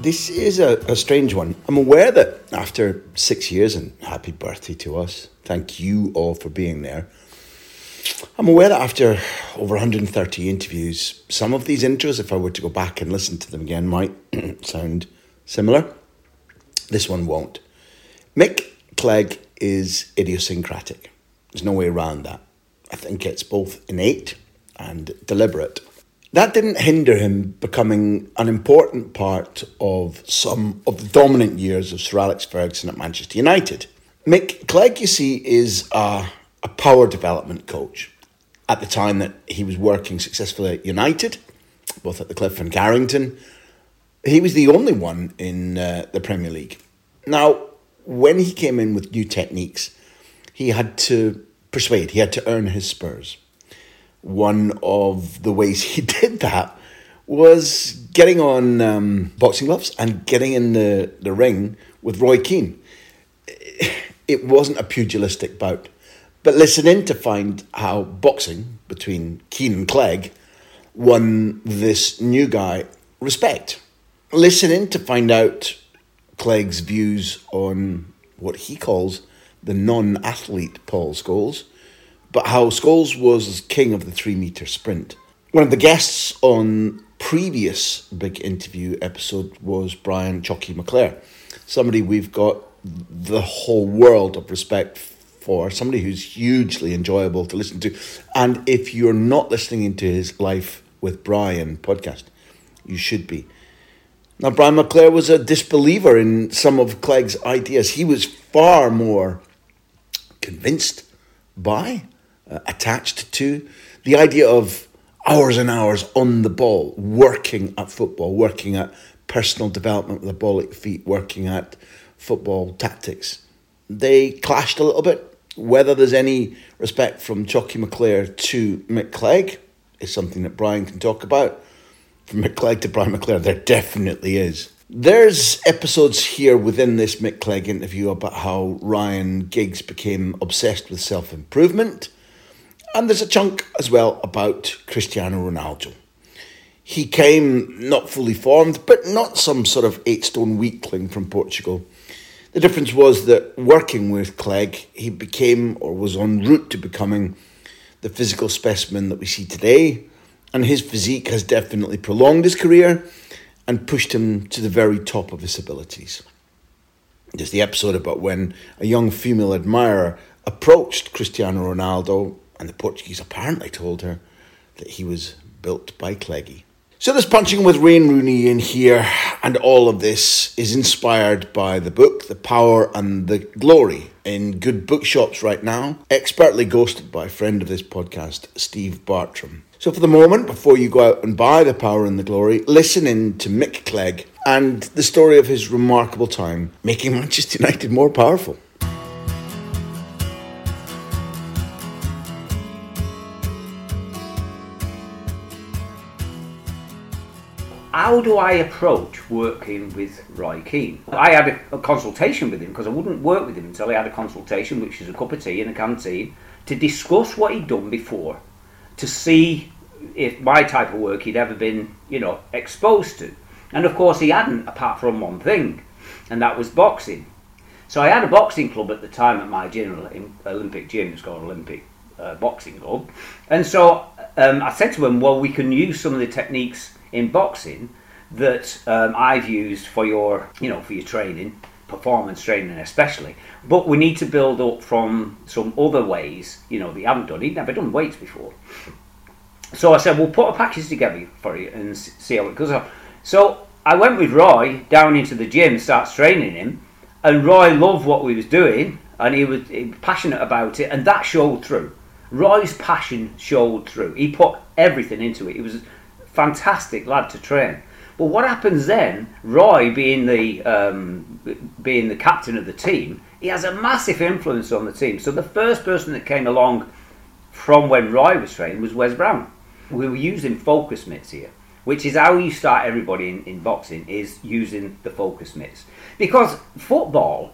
This is a strange one. I'm aware that after 6 years, and happy birthday to us, thank you all for being there. I'm aware that after over 130 interviews, some of these intros, if I were to go back and listen to them again, might sound similar. This one won't. Mick Clegg is idiosyncratic. There's no way around that. I think it's both innate and deliberate. That didn't hinder him becoming an important part of some of the dominant years of Sir Alex Ferguson at Manchester United. Mick Clegg, you see, is a power development coach. At the time that he was working successfully at United, both at the Cliff and Carrington, he was the only one in the Premier League. Now, when he came in with new techniques, he had to persuade, he had to earn his spurs. One of the ways he did that was getting on boxing gloves and getting in the ring with Roy Keane. It wasn't a pugilistic bout, but listen in to find how boxing between Keane and Clegg won this new guy respect. Listen in to find out Clegg's views on what he calls the non-athlete Paul Scholes, but how Scholes was king of the 3-metre sprint. One of the guests on previous Big Interview episode was Brian McClair, somebody we've got the whole world of respect for, somebody who's hugely enjoyable to listen to. And if you're not listening into his Life with Brian podcast, you should be. Now, Brian McClair was a disbeliever in some of Clegg's ideas. He was far more convinced by, attached to the idea of hours and hours on the ball, working at football, working at personal development with the ball at feet, working at football tactics. They clashed a little bit. Whether there's any respect from McClair to Mick Clegg is something that Brian can talk about. From Mick Clegg to Brian McClair, there definitely is. There's episodes here within this Mick Clegg interview about how Ryan Giggs became obsessed with self-improvement. And there's a chunk as well about Cristiano Ronaldo. He came not fully formed, but not some sort of 8-stone weakling from Portugal. The difference was that working with Clegg, he became or was en route to becoming the physical specimen that we see today. And his physique has definitely prolonged his career and pushed him to the very top of his abilities. There's the episode about when a young female admirer approached Cristiano Ronaldo, and the Portuguese apparently told her that he was built by Cleggy. So there's punching with Wayne Rooney in here, and all of this is inspired by the book, The Power and the Glory, in good bookshops right now, expertly ghosted by a friend of this podcast, Steve Bartram. So for the moment, before you go out and buy The Power and the Glory, listen in to Mick Clegg and the story of his remarkable time making Manchester United more powerful. How do I approach working with Roy Keane? I had a consultation with him, because I wouldn't work with him until I had a consultation, which is a cup of tea in a canteen, to discuss what he'd done before, to see if my type of work he'd ever been, exposed to. And of course he hadn't, apart from one thing, and that was boxing. So I had a boxing club at the time at my Olympic gym, it's called Olympic Boxing Club. And so I said to him, well, we can use some of the techniques in boxing that I've used for your training, performance training especially, but we need to build up from some other ways, that you haven't done. He'd never done weights before. So I said, we'll put a package together for you and see how it goes on. So I went with Roy down into the gym, starts training him, and Roy loved what we was doing, and he was passionate about it, and that showed through. Roy's passion showed through. He put everything into it. He was a fantastic lad to train. But what happens then? Roy, being the captain of the team, he has a massive influence on the team. So the first person that came along from when Roy was training was Wes Brown. We were using focus mitts here, which is how you start everybody in boxing, is using the focus mitts. Because football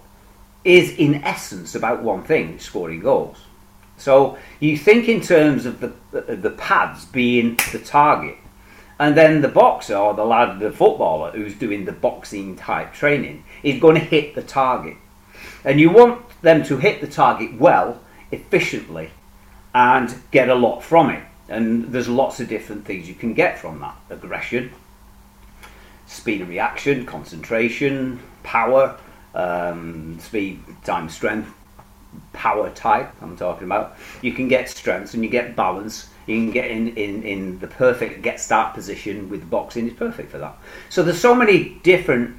is in essence about one thing, scoring goals. So you think in terms of the pads being the target, and then the boxer or the lad, the footballer who's doing the boxing type training is going to hit the target. And you want them to hit the target well, efficiently, and get a lot from it. And there's lots of different things you can get from that. Aggression, speed of reaction, concentration, power, speed times strength, power type I'm talking about. You can get strengths and you get balance. You can get in the perfect get-start position with boxing. It's perfect for that. So there's so many different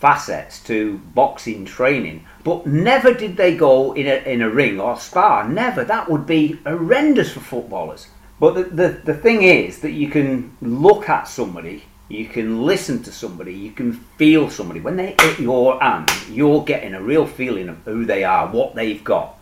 facets to boxing training, but never did they go in a ring or spar. Never. That would be horrendous for footballers. But the thing is that you can look at somebody, you can listen to somebody, you can feel somebody. When they hit your hand, you're getting a real feeling of who they are, what they've got.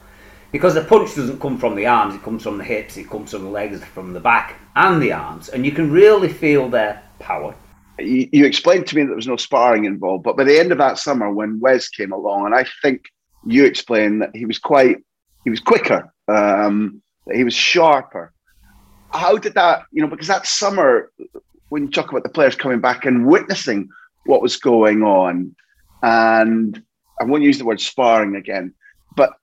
Because the punch doesn't come from the arms, it comes from the hips, it comes from the legs, from the back and the arms, and you can really feel their power. You explained to me that there was no sparring involved, but by the end of that summer when Wes came along, and I think you explained that he was quicker, that he was sharper. How did that, because that summer, when you talk about the players coming back and witnessing what was going on, and I won't use the word sparring again, but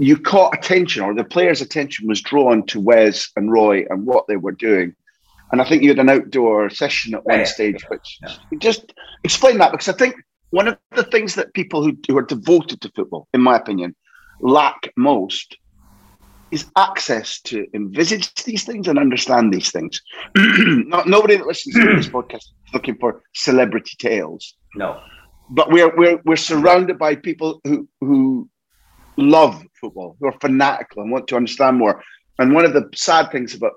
you caught attention, or the players' attention was drawn to Wes and Roy and what they were doing. And I think you had an outdoor session at one stage, which just explain that, because I think one of the things that people who are devoted to football, in my opinion, lack most is access to envisage these things and understand these things. Nobody that listens to this podcast is looking for celebrity tales. No. But we're surrounded by people who love football, who are fanatical and want to understand more. And one of the sad things about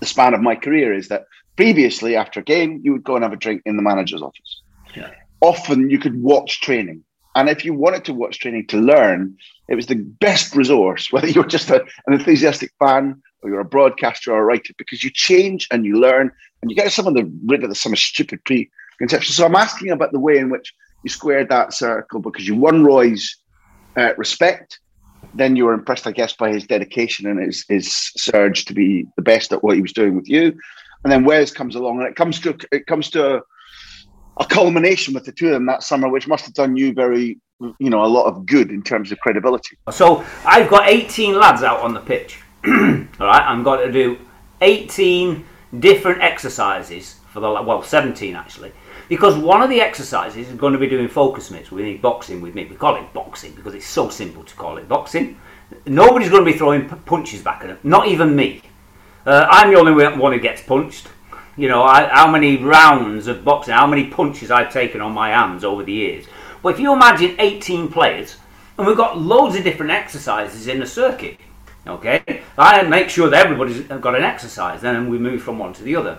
the span of my career is that previously, after a game, you would go and have a drink in the manager's office. Yeah. Often you could watch training. And if you wanted to watch training to learn, it was the best resource, whether you're just an enthusiastic fan or you're a broadcaster or a writer, because you change and you learn and you get rid of some stupid preconceptions. So I'm asking about the way in which you squared that circle, because you won Roy's respect. Then you were impressed, I guess, by his dedication and his surge to be the best at what he was doing with you. And then Wes comes along, and it comes to a culmination with the two of them that summer, which must have done you very, a lot of good in terms of credibility. So I've got 18 lads out on the pitch. All right, I'm going to do 18 different exercises 17 actually. Because one of the exercises is going to be doing focus mitts. We need boxing with me. We call it boxing because it's so simple to call it boxing. Nobody's going to be throwing punches back at them, not even me. I'm the only one who gets punched. How many rounds of boxing, how many punches I've taken on my hands over the years. Well, if you imagine 18 players, and we've got loads of different exercises in the circuit, okay? I make sure that everybody's got an exercise, then we move from one to the other.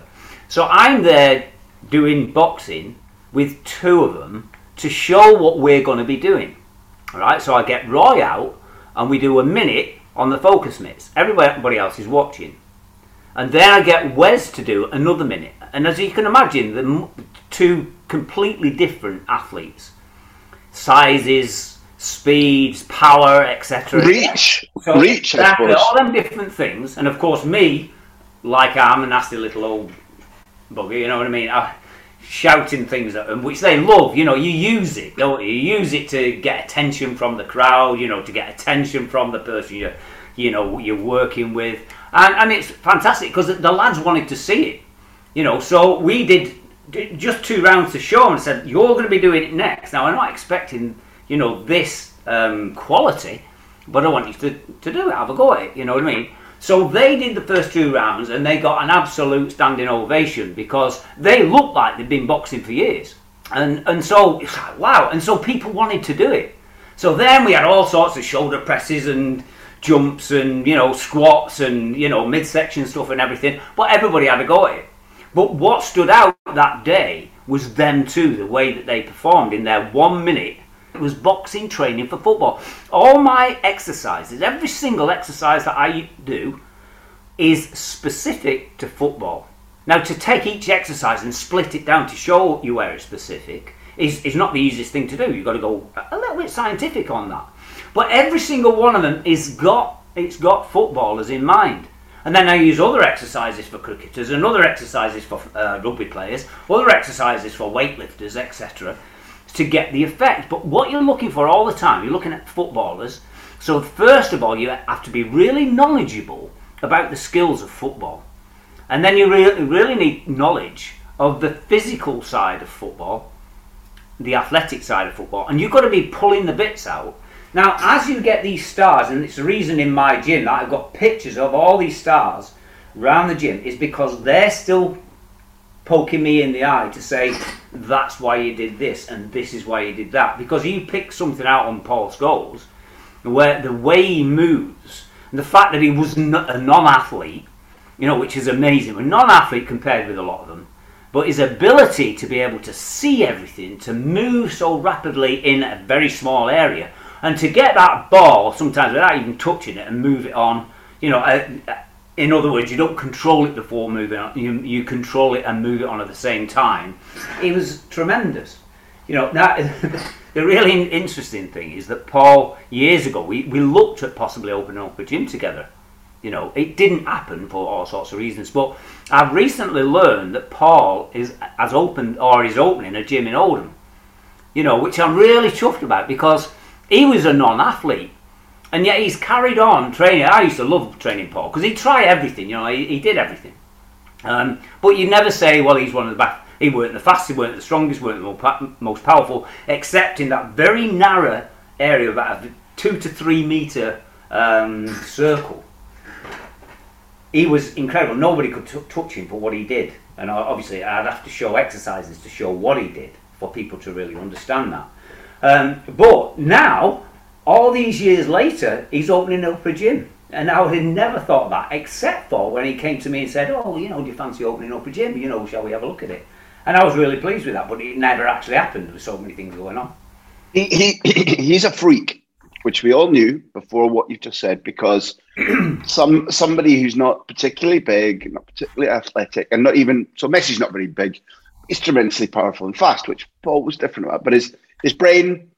So I'm there doing boxing with two of them to show what we're going to be doing. All right, so I get Roy out and we do a minute on the focus mitts. Everybody else is watching. And then I get Wes to do another minute. And as you can imagine, the two completely different athletes. Sizes, speeds, power, etc. Reach, I suppose. All them different things. And of course me, like I'm a nasty little old bugger, you know what I mean? Shouting things at them, which they love. You use it, don't you? You use it to get attention from the crowd, to get attention from the person you're working with. And it's fantastic because the lads wanted to see it, So we did just two rounds to show them and said, you're going to be doing it next. Now, I'm not expecting, this quality, but I want you to do it. Have a go at it, you know what I mean? So they did the first two rounds and they got an absolute standing ovation because they looked like they'd been boxing for years. And so it's like, wow. And so people wanted to do it. So then we had all sorts of shoulder presses and jumps and, squats and, midsection stuff and everything. But everybody had a go at it. But what stood out that day was them too, the way that they performed in their 1 minute. It was boxing training for football. All my exercises, every single exercise that I do, is specific to football. Now, to take each exercise and split it down to show you where it's specific is not the easiest thing to do. You've got to go a little bit scientific on that. But every single one of them it's got footballers in mind. And then I use other exercises for cricketers, and other exercises for rugby players, other exercises for weightlifters, etc., to get the effect. But what you're looking for all the time, you're looking at footballers. So first of all, you have to be really knowledgeable about the skills of football. And then you really need knowledge of the physical side of football, the athletic side of football. And you've got to be pulling the bits out. Now, as you get these stars, and it's the reason in my gym that I've got pictures of all these stars around the gym, is because they're still poking me in the eye to say, that's why you did this, and this is why you did that. Because you pick something out on Paul Scholes, where the way he moves, and the fact that he was a non-athlete, you know, which is amazing. A non-athlete compared with a lot of them. But his ability to be able to see everything, to move so rapidly in a very small area, and to get that ball, sometimes without even touching it, and move it on, you know, in other words, you don't control it before moving on, you control it and move it on at the same time. It was tremendous. You know, now, the really interesting thing is that Paul, years ago, we looked at possibly opening up a gym together. You know, it didn't happen for all sorts of reasons, but I've recently learned that Paul is opening a gym in Oldham, you know, which I'm really chuffed about, because he was a non-athlete, and yet he's carried on training. I used to love training Paul, because he'd try everything, you know, he did everything. But you never say, well, he's one of the best. He weren't the fastest, weren't the strongest, weren't the most powerful, except in that very narrow area, about a 2 to 3 metre circle. He was incredible. Nobody could touch him for what he did. And obviously, I'd have to show exercises to show what he did for people to really understand that. But now, all these years later, he's opening up a gym. And I would have never thought that, except for when he came to me and said, oh, you know, do you fancy opening up a gym? You know, shall we have a look at it? And I was really pleased with that, but it never actually happened. There were so many things going on. He's a freak, which we all knew before what you just said, because somebody who's not particularly big, not particularly athletic, and not even, so Messi's not very big, he's tremendously powerful and fast, which Paul was different about, but his brain,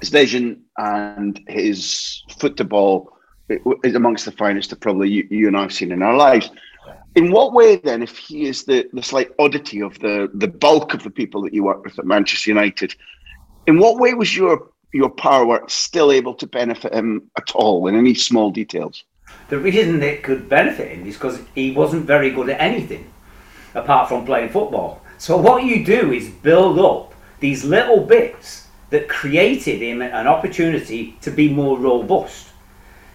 his vision, and his foot to ball is amongst the finest that probably you and I have seen in our lives. In what way, then, if he is the slight oddity of the bulk of the people that you work with at Manchester United, in what way was your power work still able to benefit him at all in any small details? The reason it could benefit him is because he wasn't very good at anything apart from playing football. So what you do is build up these little bits that created him an opportunity to be more robust.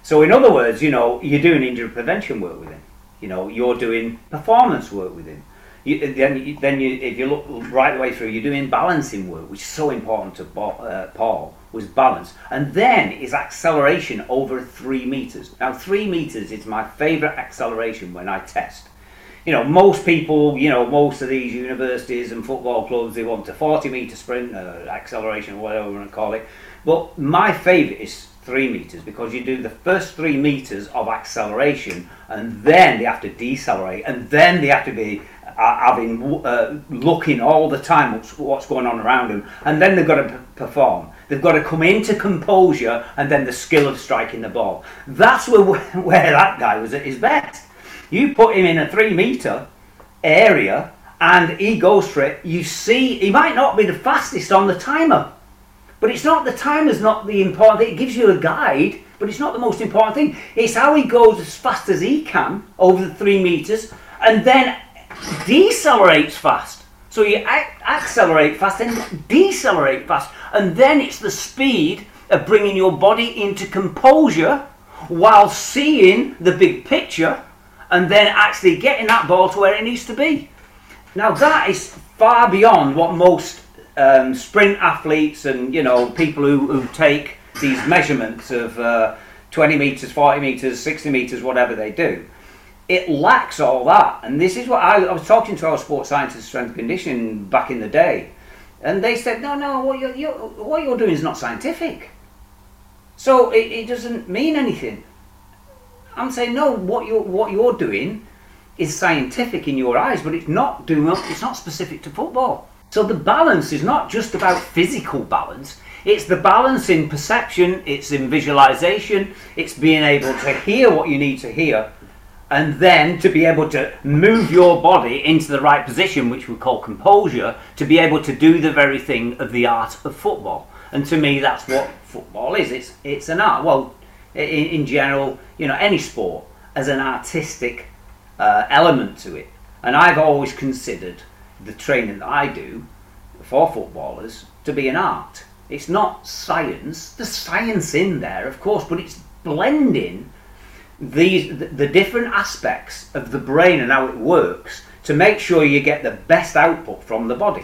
So in other words, you know, you're doing injury prevention work with him. You know, you're doing performance work with him. If you look right the way through, you're doing balancing work, which is so important to Paul, was balance. And then his acceleration over 3 metres. Now, 3 metres is my favourite acceleration when I test. You know, most people, you know, most of these universities and football clubs, they want a 40-metre sprint, acceleration, whatever we want to call it. But my favourite is 3 metres, because you do the first 3 metres of acceleration, and then they have to decelerate, and then they have to be looking all the time what's going on around them, and then they've got to perform. They've got to come into composure, and then the skill of striking the ball. That's where that guy was at his best. You put him in a 3 metre area, and he goes for it. You see, he might not be the fastest on the timer, but it's not the timer's not the important thing. It gives you a guide, but it's not the most important thing. It's how he goes as fast as he can over the 3 metres, and then decelerates fast. So you accelerate fast and decelerate fast, and then it's the speed of bringing your body into composure while seeing the big picture, and then actually getting that ball to where it needs to be. Now, that is far beyond what most sprint athletes and, you know, people who take these measurements of 20 metres, 40 metres, 60 metres, whatever they do. it lacks all that. And this is what I was talking to our sports scientists, strength and conditioning, back in the day, and they said, no, what you're doing is not scientific. So it doesn't mean anything. I'm saying, no, what you're doing is scientific in your eyes, but it's not specific to football. So the balance is not just about physical balance, it's the balance in perception, it's in visualization, it's being able to hear what you need to hear, and then to be able to move your body into the right position, which we call composure, to be able to do the very thing of the art of football. And to me, that's what football is. It's an art. Well, in general, any sport has an artistic element to it. And I've always considered the training that I do for footballers to be an art. It's not science. There's science in there, of course, but it's blending the different aspects of the brain and how it works to make sure you get the best output from the body.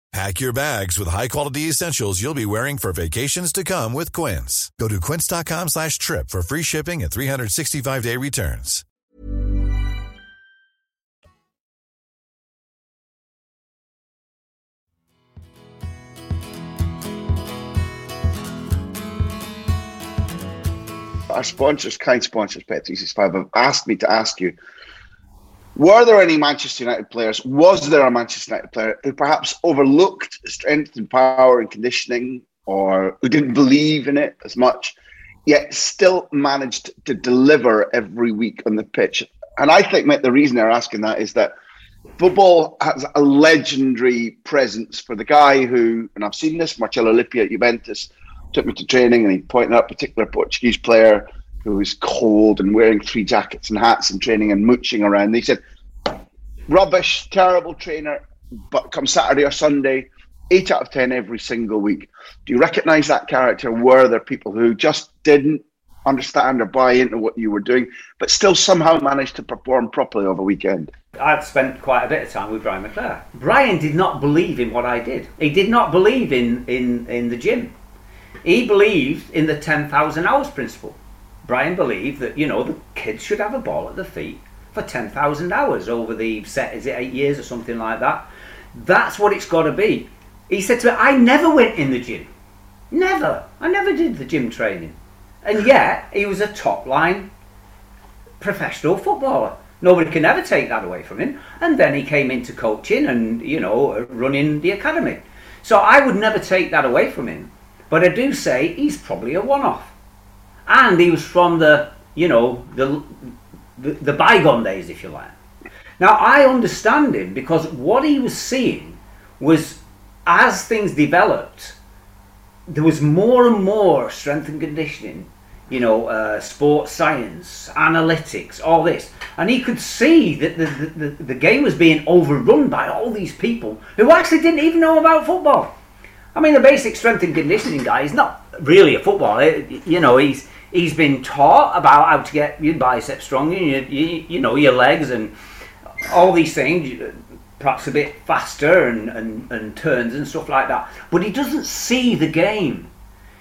Pack your bags with high-quality essentials you'll be wearing for vacations to come with Quince. Go to quince.com/trip for free shipping and 365-day returns. Our sponsors, kind sponsors, Bet365, have asked me to ask you, were there any Manchester United players, was there a Manchester United player who perhaps overlooked strength and power and conditioning, or who didn't believe in it as much, yet still managed to deliver every week on the pitch? And I think, mate, the reason they're asking that is that football has a legendary presence for the guy who, and I've seen this, Marcelo Lippi at Juventus, took me to training and he pointed out a particular Portuguese player who was cold and wearing three jackets and hats and training and mooching around. And he said, rubbish, terrible trainer, but come Saturday or Sunday, 8 out of 10 every single week. Do you recognise that character? Were there people who just didn't understand or buy into what you were doing, but still somehow managed to perform properly over a weekend? I'd spent quite a bit of time with Brian McClair. Brian did not believe in what I did. He did not believe in the gym. He believed in the 10,000 hours principle. Brian believed that, the kids should have a ball at their feet for 10,000 hours over the set, is it 8 years or something like that? That's what it's got to be. He said to me, I never went in the gym. Never. I never did the gym training. And yet, he was a top-line professional footballer. Nobody can ever take that away from him. And then he came into coaching and, running the academy. So I would never take that away from him. But I do say he's probably a one-off. And he was from the bygone days, if you like. Now, I understand him because what he was seeing was, as things developed, there was more and more strength and conditioning, sports science, analytics, all this. And he could see that the game was being overrun by all these people who actually didn't even know about football. I mean, the basic strength and conditioning guy is not really a footballer. He's been taught about how to get your biceps strong and your legs and all these things, perhaps a bit faster and turns and stuff like that. But he doesn't see the game.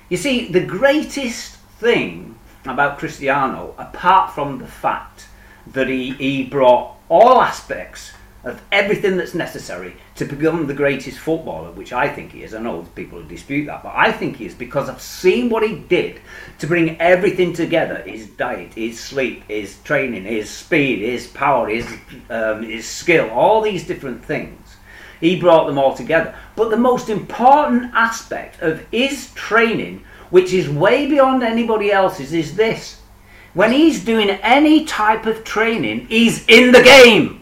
You see, the greatest thing about Cristiano, apart from the fact that he brought all aspects of everything that's necessary to become the greatest footballer, which I think he is. I know people dispute that, but I think he is, because I've seen what he did to bring everything together: his diet, his sleep, his training, his speed, his power, his skill, all these different things. He brought them all together. But the most important aspect of his training, which is way beyond anybody else's, is this: when he's doing any type of training, he's in the game.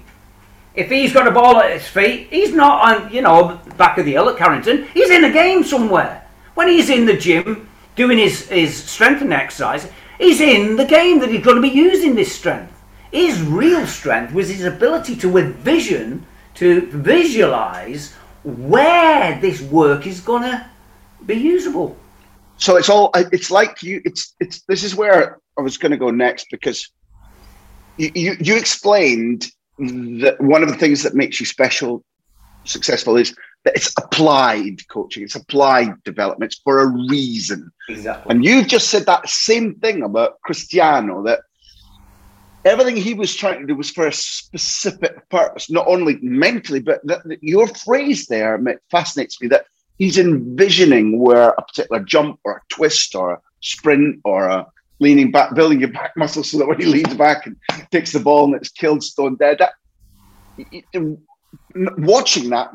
If he's got a ball at his feet, he's not on, back of the hill at Carrington. He's in a game somewhere. When he's in the gym doing his strength and exercise, he's in the game that he's going to be using this strength. His real strength was his ability to, with vision, to visualise where this work is going to be usable. So it's all, it's like you, it's, this is where I was going to go next, because you explained that one of the things that makes you special, successful, is that it's applied coaching, it's applied development, it's for a reason. Exactly. And you've just said that same thing about Cristiano, that everything he was trying to do was for a specific purpose, not only mentally, but your phrase there fascinates me, that he's envisioning where a particular jump or a twist or a sprint or a leaning back, building your back muscle so that when he leans back and takes the ball and it's killed stone dead. Watching that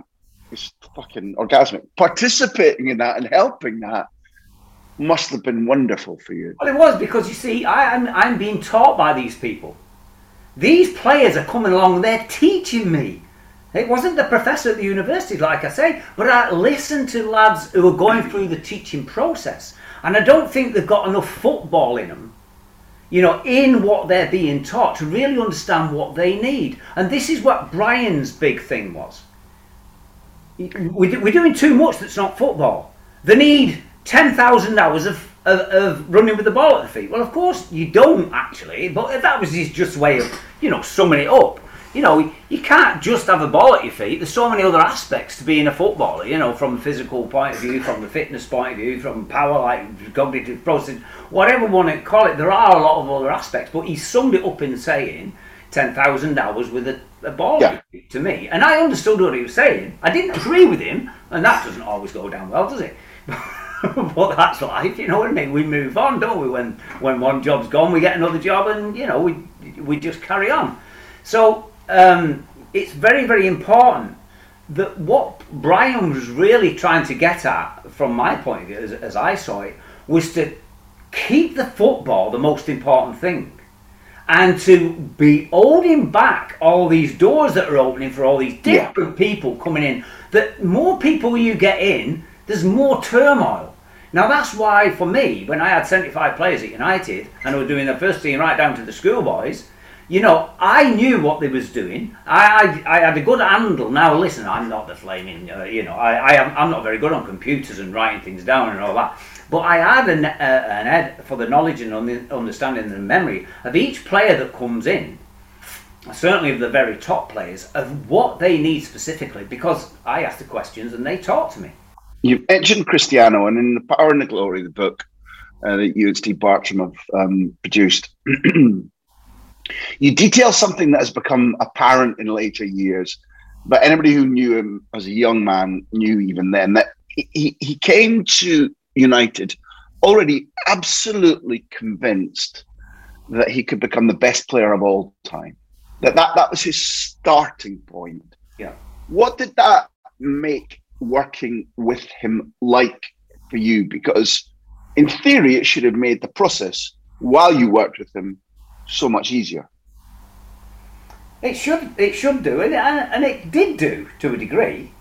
is fucking orgasmic. Participating in that and helping that must have been wonderful for you. Well, it was, because you see, I'm being taught by these people. These players are coming along, they're teaching me. It wasn't the professor at the university, like I say, but I listened to lads who were going through the teaching process. And I don't think they've got enough football in them, you know, in what they're being taught to really understand what they need. And this is what Brian's big thing was. We're doing too much that's not football. They need 10,000 hours of running with the ball at the feet. Well, of course you don't actually, but that was his just way of, you know, summing it up. You know, you can't just have a ball at your feet. There's so many other aspects to being a footballer, you know, from a physical point of view, from the fitness point of view, from power, like cognitive process, whatever one to call it, there are a lot of other aspects. But he summed it up in saying 10,000 hours with a ball to me. And I understood what he was saying. I didn't agree with him, and that doesn't always go down well, does it? But that's life, you know what I mean? We move on, don't we? When one job's gone, we get another job, and, you know, we just carry on. So... it's very, very important that what Brian was really trying to get at, from my point of view, as I saw it, was to keep the football the most important thing, and to be holding back all these doors that are opening for all these different people coming in. That more people you get in, there's more turmoil. Now that's why, for me, when I had 75 players at United and I was doing the first team right down to the schoolboys, you know, I knew what they was doing. I had a good handle. Now, listen, I'm not the flaming, you know, I'm not very good on computers and writing things down and all that. But I had an head for the knowledge and understanding and memory of each player that comes in, certainly of the very top players, of what they need specifically, because I asked the questions and they talked to me. You've mentioned Cristiano, and in The Power and the Glory, the book that you and Steve Bartram have produced, you detail something that has become apparent in later years, but anybody who knew him as a young man knew even then that he came to United already absolutely convinced that he could become the best player of all time. That was his starting point. Yeah. What did that make working with him like for you? Because in theory, it should have made the process while you worked with him so much easier. It should do, and it did do to a degree.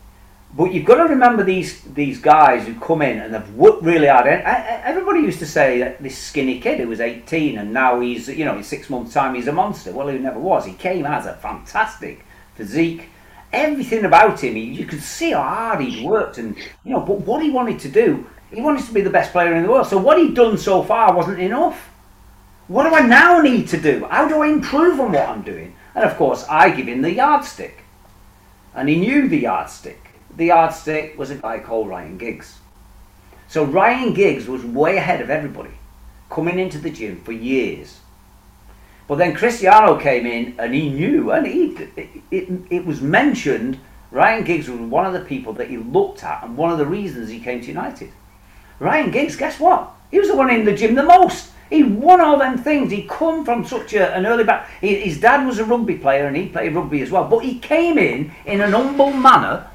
But you've got to remember these guys who come in and they've worked really hard. Everybody used to say that this skinny kid who was 18 and now he's, you know, in 6 months' time he's a monster. Well, he never was. He came as a fantastic physique. Everything about him, you could see how hard he'd worked, and you know. But what he wanted to do, he wanted to be the best player in the world. So what he'd done so far wasn't enough. What do I now need to do? How do I improve on what I'm doing? And of course, I give him the yardstick. And he knew the yardstick. The yardstick was a guy called Ryan Giggs. So Ryan Giggs was way ahead of everybody, coming into the gym for years. But then Cristiano came in and he knew, and it was mentioned, Ryan Giggs was one of the people that he looked at and one of the reasons he came to United. Ryan Giggs, guess what? He was the one in the gym the most. He won all them things. He come from such an early back. His dad was a rugby player and he played rugby as well. But he came in an humble manner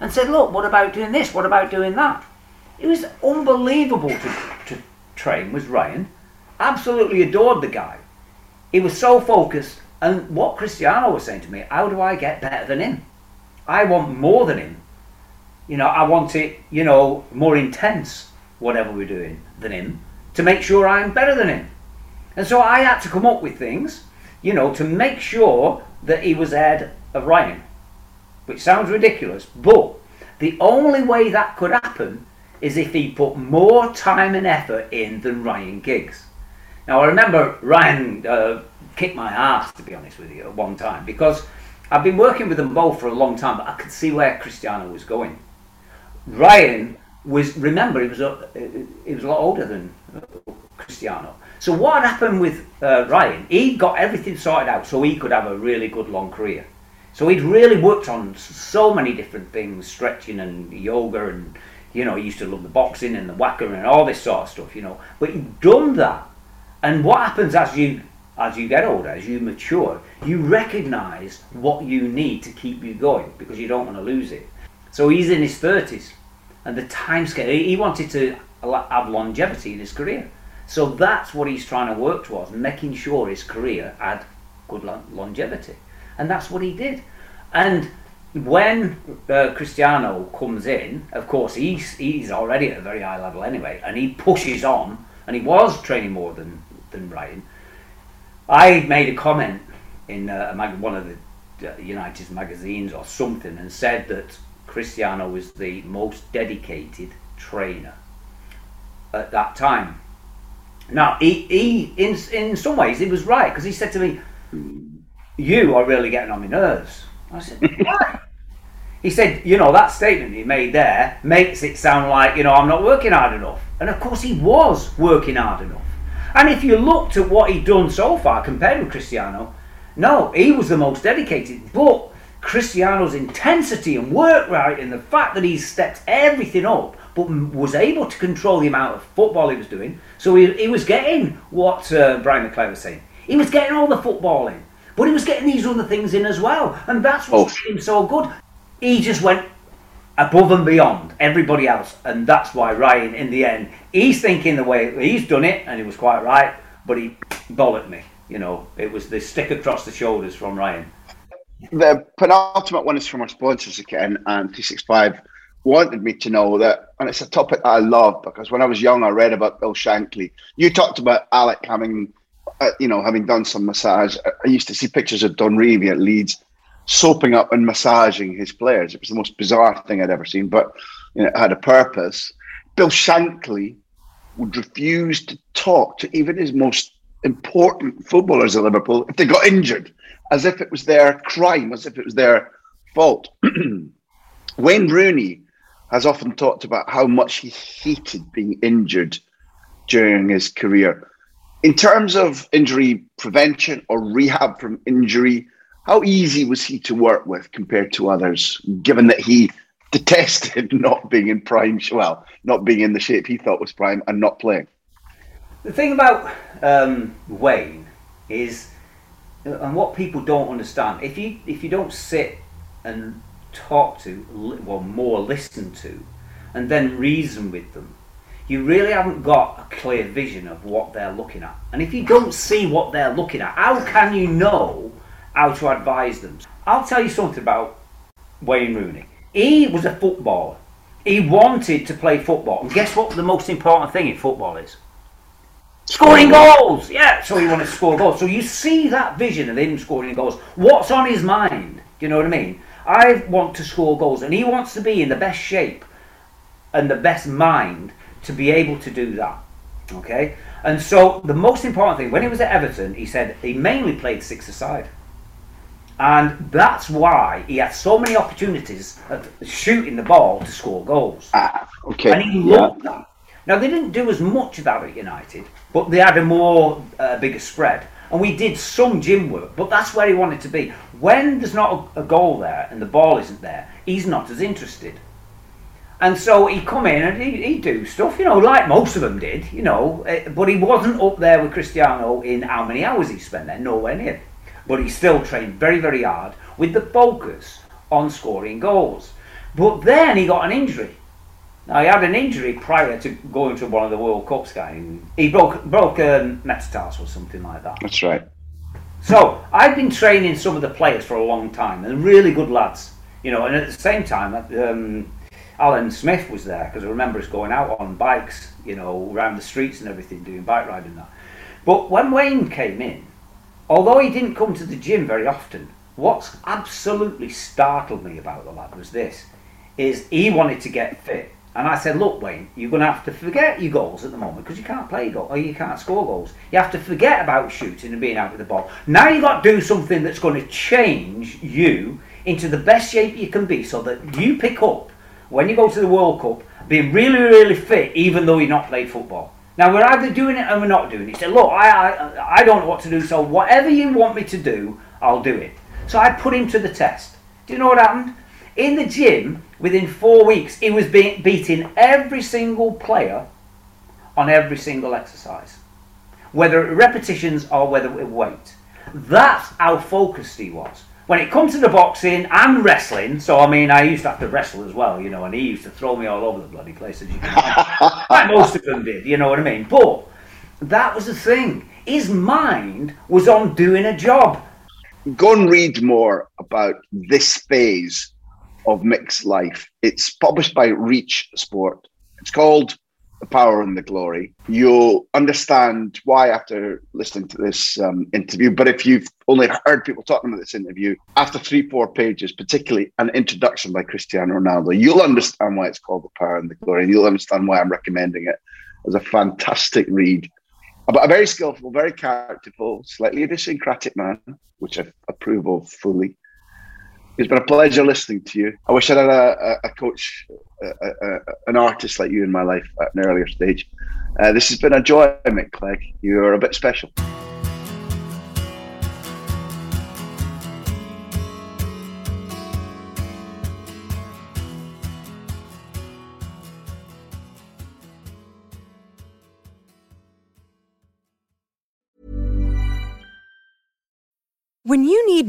and said, look, what about doing this? What about doing that? It was unbelievable to train, was Ryan. Absolutely adored the guy. He was so focused. And what Cristiano was saying to me, how do I get better than him? I want more than him. You know, I want it, you know, more intense, whatever we're doing, than him, to make sure I'm better than him. And so I had to come up with things, you know, to make sure that he was ahead of Ryan, which sounds ridiculous, but the only way that could happen is if he put more time and effort in than Ryan Giggs. Now, I remember Ryan kicked my ass, to be honest with you, at one time, because I've been working with them both for a long time, but I could see where Cristiano was going. Ryan was, remember, he was a lot older than Cristiano. So what happened with Ryan, he got everything sorted out so he could have a really good long career. So he'd really worked on so many different things, stretching and yoga and, you know, he used to love the boxing and the whacker and all this sort of stuff, you know. But he'd done that. And what happens as you get older, as you mature, you recognise what you need to keep you going because you don't want to lose it. So he's in his 30s and the time scale, he wanted to have longevity in his career. So that's what he's trying to work towards, making sure his career had good longevity. And that's what he did. And when Cristiano comes in, of course, he's already at a very high level anyway, and he pushes on, and he was training more than Ryan. I made a comment in one of the United's magazines or something and said that Cristiano was the most dedicated trainer at that time. Now, he in some ways, he was right, because he said to me, "You are really getting on my nerves." I said, "Why?" He said, "You know, that statement he made there makes it sound like, you know, I'm not working hard enough." And of course he was working hard enough. And if you looked at what he'd done so far compared with Cristiano, no, he was the most dedicated. But Cristiano's intensity and work rate and the fact that he stepped everything up but was able to control the amount of football he was doing. So he was getting what Brian McClair was saying. He was getting all the football in. But he was getting these other things in as well. And that's what made him so good. He just went above and beyond everybody else. And that's why Ryan, in the end, he's thinking the way he's done it, and he was quite right, but he bollocked me. You know, it was the stick across the shoulders from Ryan. The penultimate one is from our sponsors again, and 365 wanted me to know that, and it's a topic that I love, because when I was young, I read about Bill Shankly. You talked about Alec having done some massage. I used to see pictures of Donravy at Leeds soaping up and massaging his players. It was the most bizarre thing I'd ever seen, but you know, it had a purpose. Bill Shankly would refuse to talk to even his most important footballers at Liverpool if they got injured, as if it was their crime, as if it was their fault. Wayne Rooney has often talked about how much he hated being injured during his career. In terms of injury prevention or rehab from injury, how easy was he to work with compared to others, given that he detested not being in prime, well, not being in the shape he thought was prime and not playing? The thing about Wayne is, and what people don't understand, if you don't sit and talk to, well, more listen to, and then reason with them, you really haven't got a clear vision of what they're looking at. And if you don't see what they're looking at, how can you know how to advise them? I'll tell you something about Wayne Rooney. He was a footballer. He wanted to play football. And guess what the most important thing in football is? Scoring goals! Yeah, so he wanted to score goals. So you see that vision of him scoring goals. What's on his mind? Do you know what I mean? I want to score goals. And he wants to be in the best shape and the best mind to be able to do that, okay? And so the most important thing, when he was at Everton, he said he mainly played six-a-side. And that's why he had so many opportunities of shooting the ball to score goals. Okay. And he loved that. Now, they didn't do as much of that at United, but they had a bigger spread. And we did some gym work, but that's where he wanted to be. When there's not a goal there and the ball isn't there, he's not as interested. And so he'd come in and he'd do stuff, you know, like most of them did, you know. But he wasn't up there with Cristiano in how many hours he spent there, nowhere near. But he still trained very, very hard with the focus on scoring goals. But then he got an injury. Now, he had an injury prior to going to one of the World Cups games. He broke a metatarsal or something like that. That's right. So I've been training some of the players for a long time, and really good lads, you know. And at the same time, Alan Smith was there, because I remember us going out on bikes, you know, around the streets and everything, doing bike riding and that. But when Wayne came in, although he didn't come to the gym very often, what's absolutely startled me about the lad was this, is he wanted to get fit. And I said, look, Wayne, you're going to have to forget your goals at the moment because you can't play goals, or you can't score goals. You have to forget about shooting and being out with the ball. Now you've got to do something that's going to change you into the best shape you can be so that you pick up, when you go to the World Cup, being really, really fit even though you've not played football. Now we're either doing it or we're not doing it. He said, look, I don't know what to do, so whatever you want me to do, I'll do it. So I put him to the test. Do you know what happened? In the gym, within 4 weeks, he was beating every single player on every single exercise, whether it repetitions or whether it weight. That's how focused he was. When it comes to the boxing and wrestling, so I mean, I used to have to wrestle as well, you know, and he used to throw me all over the bloody place, as you can imagine. Like most of them did, you know what I mean? But that was the thing. His mind was on doing a job. Go and read more about this phase of Mick's life. It's published by Reach Sport. It's called The Power and the Glory. You'll understand why after listening to this interview, but if you've only heard people talking about this interview, after 3-4 pages, particularly an introduction by Cristiano Ronaldo, you'll understand why it's called The Power and the Glory, and you'll understand why I'm recommending it as a fantastic read about a very skillful, very characterful, slightly idiosyncratic man, which I approve of fully. It's been a pleasure listening to you. I wish I had a coach, an artist like you in my life at an earlier stage. This has been a joy, Mick Clegg. You're a bit special. When you need